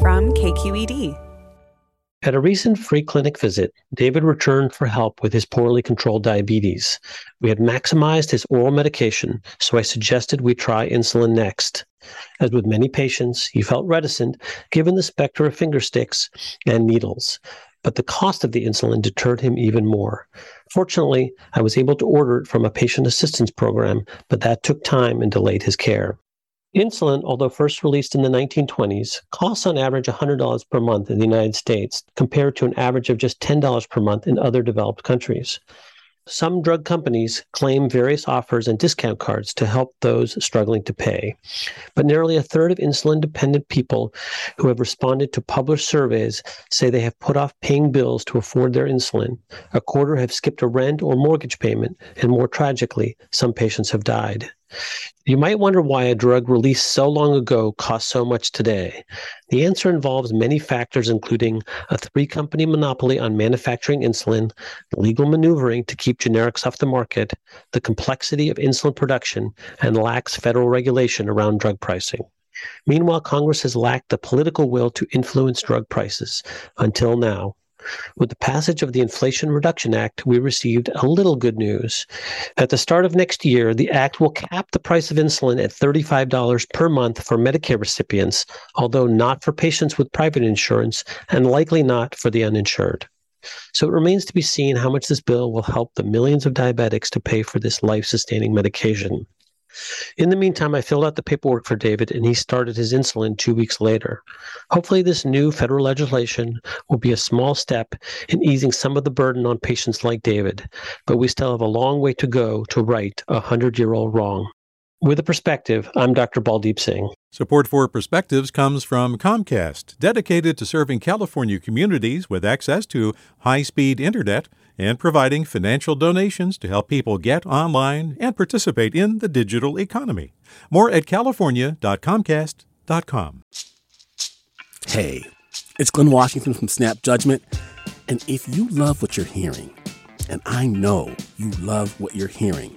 From KQED. At a recent free clinic visit, David returned for help with his poorly controlled diabetes. We had maximized his oral medication, so I suggested we try insulin next. As with many patients, he felt reticent given the specter of finger sticks and needles, but the cost of the insulin deterred him even more. Fortunately, I was able to order it from a patient assistance program, but that took time and delayed his care. Insulin, although first released in the 1920s, costs on average $100 per month in the United States, compared to an average of just $10 per month in other developed countries. Some drug companies claim various offers and discount cards to help those struggling to pay. But nearly a third of insulin-dependent people who have responded to published surveys say they have put off paying bills to afford their insulin. A quarter have skipped a rent or mortgage payment, and more tragically, some patients have died. You might wonder why a drug released so long ago costs so much today. The answer involves many factors, including a three-company monopoly on manufacturing insulin, legal maneuvering to keep generics off the market, the complexity of insulin production, and lax federal regulation around drug pricing. Meanwhile, Congress has lacked the political will to influence drug prices until now. With the passage of the Inflation Reduction Act, we received a little good news. At the start of next year, the Act will cap the price of insulin at $35 per month for Medicare recipients, although not for patients with private insurance and likely not for the uninsured. So it remains to be seen how much this bill will help the millions of diabetics to pay for this life-sustaining medication. In the meantime, I filled out the paperwork for David, and he started his insulin 2 weeks later. Hopefully, this new federal legislation will be a small step in easing some of the burden on patients like David, but we still have a long way to go to right a 100-year-old wrong. With a perspective, I'm Dr. Baldeep Singh. Support for Perspectives comes from Comcast, dedicated to serving California communities with access to high-speed internet and providing financial donations to help people get online and participate in the digital economy. More at california.comcast.com. Hey, it's Glenn Washington from Snap Judgment. And if you love what you're hearing, and I know you love what you're hearing,